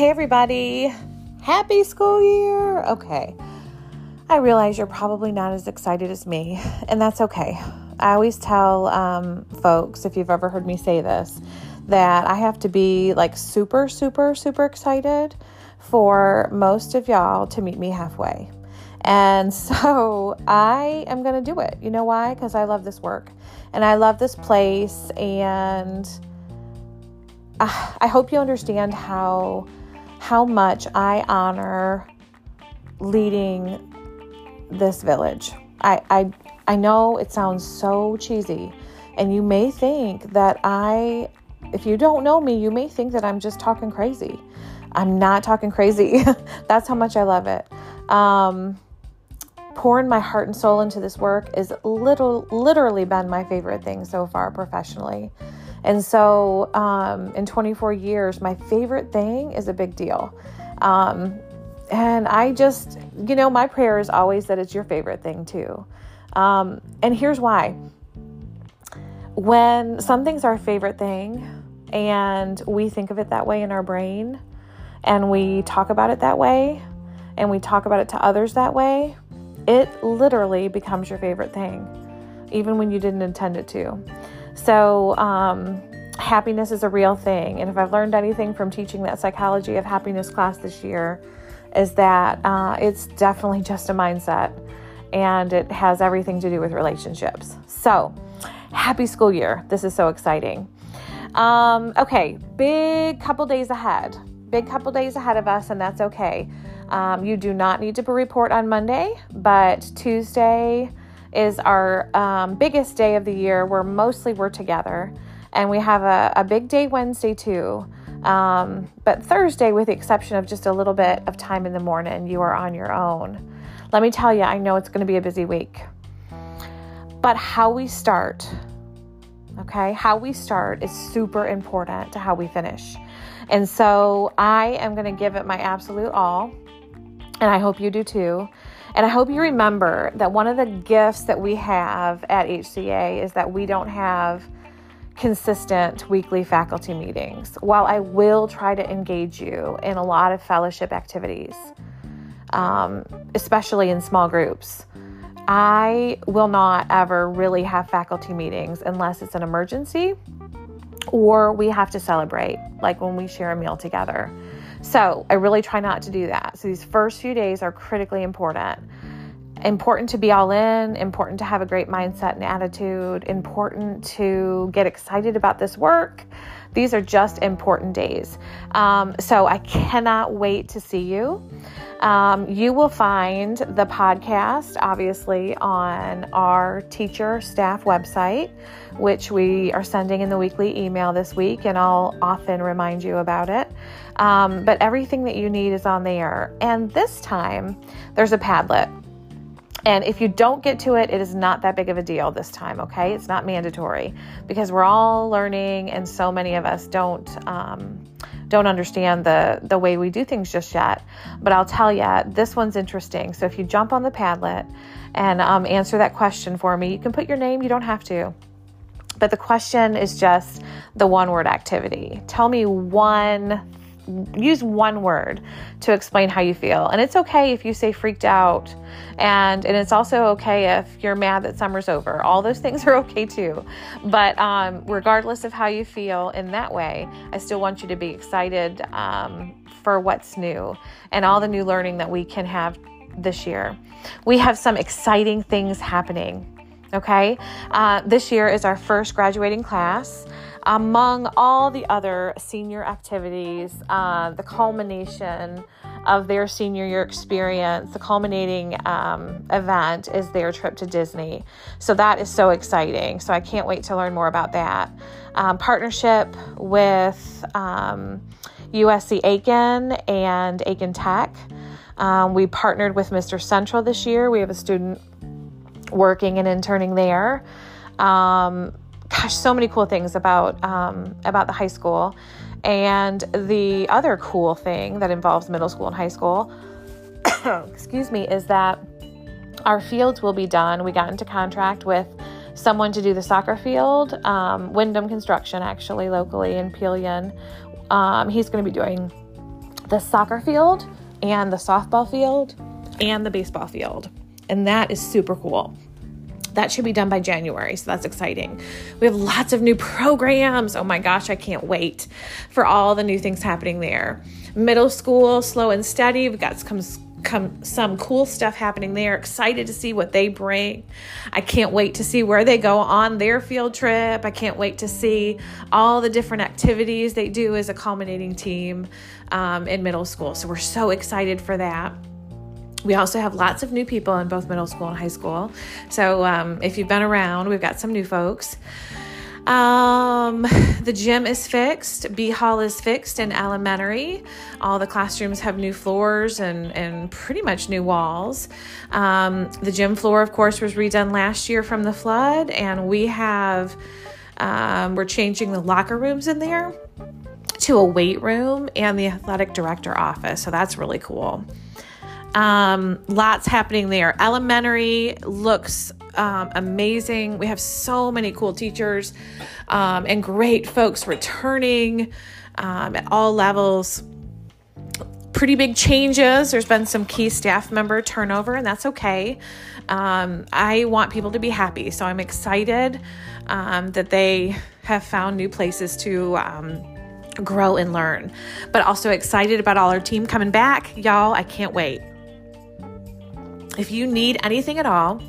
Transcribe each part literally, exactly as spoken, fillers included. Hey everybody, happy school year. Okay, I realize you're probably not as excited as me, and that's okay. I always tell um, folks, if you've ever heard me say this, that I have to be like super, super, super excited for most of y'all to meet me halfway. And so I am going to do it. You know why? Because I love this work and I love this place, and uh, I hope you understand how how much I honor leading this village. I, I, I know it sounds so cheesy, and you may think that I, if you don't know me, you may think that I'm just talking crazy. I'm not talking crazy. That's how much I love it. Um, pouring my heart and soul into this work is little, literally been my favorite thing so far professionally. And so, um, in twenty-four years, my favorite thing is a big deal. Um, and I just, you know, my prayer is always that it's your favorite thing too. Um, and here's why. When something's our favorite thing and we think of it that way in our brain, and we talk about it that way, and we talk about it to others that way, it literally becomes your favorite thing, even when you didn't intend it to. So, um, happiness is a real thing. And if I've learned anything from teaching that psychology of happiness class this year, is that uh, it's definitely just a mindset, and it has everything to do with relationships. So, happy school year. This is so exciting. Um, okay, big couple days ahead. Big couple days ahead of us, and that's okay. Um, you do not need to report on Monday, but Tuesday is our um, biggest day of the year, where mostly we're together, and we have a, a big day Wednesday too. Um, but Thursday, with the exception of just a little bit of time in the morning, you are on your own. Let me tell you, I know it's going to be a busy week, but how we start, okay, how we start is super important to how we finish. And so I am going to give it my absolute all, and I hope you do too. And I hope you remember that one of the gifts that we have at H C A is that we don't have consistent weekly faculty meetings. While I will try to engage you in a lot of fellowship activities, um, especially in small groups, I will not ever really have faculty meetings unless it's an emergency or we have to celebrate, like when we share a meal together. So I really try not to do that. So these first few days are critically important. Important to be all in, important to have a great mindset and attitude, important to get excited about this work. These are just important days. Um, so I cannot wait to see you. Um, you will find the podcast, obviously, on our teacher staff website, which we are sending in the weekly email this week, and I'll often remind you about it. Um, but everything that you need is on there. And this time, there's a Padlet. And if you don't get to it, it is not that big of a deal this time, okay? It's not mandatory, because we're all learning, and so many of us don't um, don't understand the, the way we do things just yet. But I'll tell you, this one's interesting. So if you jump on the Padlet and um, answer that question for me, you can put your name. You don't have to. But the question is just the one-word activity. Tell me one, use one word to explain how you feel. And it's okay if you say freaked out, and and it's also okay if you're mad that summer's over. All those things are okay too. But um, regardless of how you feel in that way, I still want you to be excited um, for what's new and all the new learning that we can have this year. We have some exciting things happening. Okay. Uh, this year is our first graduating class. Among all the other senior activities, uh, the culmination of their senior year experience, the culminating um, event is their trip to Disney. So that is so exciting. So I can't wait to learn more about that. Um, partnership with um, U S C Aiken and Aiken Tech. Um, we partnered with Mister Central this year. We have a student working and interning there. Um, gosh, so many cool things about, um, about the high school. And the other cool thing that involves middle school and high school, excuse me, is that our fields will be done. We got into contract with someone to do the soccer field, um, Wyndham Construction, actually locally in Pelion. Um, he's going to be doing the soccer field and the softball field and the baseball field. And that is super cool. That should be done by January, so that's exciting. We have lots of new programs. Oh my gosh, I can't wait for all the new things happening there. Middle school, slow and steady. We've got some, come, some cool stuff happening there. Excited to see what they bring. I can't wait to see where they go on their field trip. I can't wait to see all the different activities they do as a culminating team um, in middle school. So we're so excited for that. We also have lots of new people in both middle school and high school. So um, if you've been around, we've got some new folks. Um, the gym is fixed. B Hall is fixed in elementary. All the classrooms have new floors and, and pretty much new walls. Um, the gym floor, of course, was redone last year from the flood. And we have, um, we're changing the locker rooms in there to a weight room and the athletic director office. So that's really cool. Um, lots happening there. Elementary looks um, amazing. We have so many cool teachers um, and great folks returning um, at all levels. Pretty big changes. There's been some key staff member turnover, and that's okay. Um, I want people to be happy, so I'm excited um, that they have found new places to um, grow and learn, but also excited about all our team coming back. Y'all, I can't wait. If you need anything at all,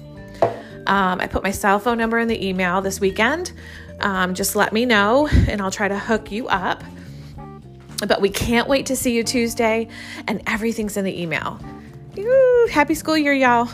um, I put my cell phone number in the email this weekend. Um, just let me know and I'll try to hook you up. But we can't wait to see you Tuesday, and everything's in the email. Ooh, happy school year, y'all.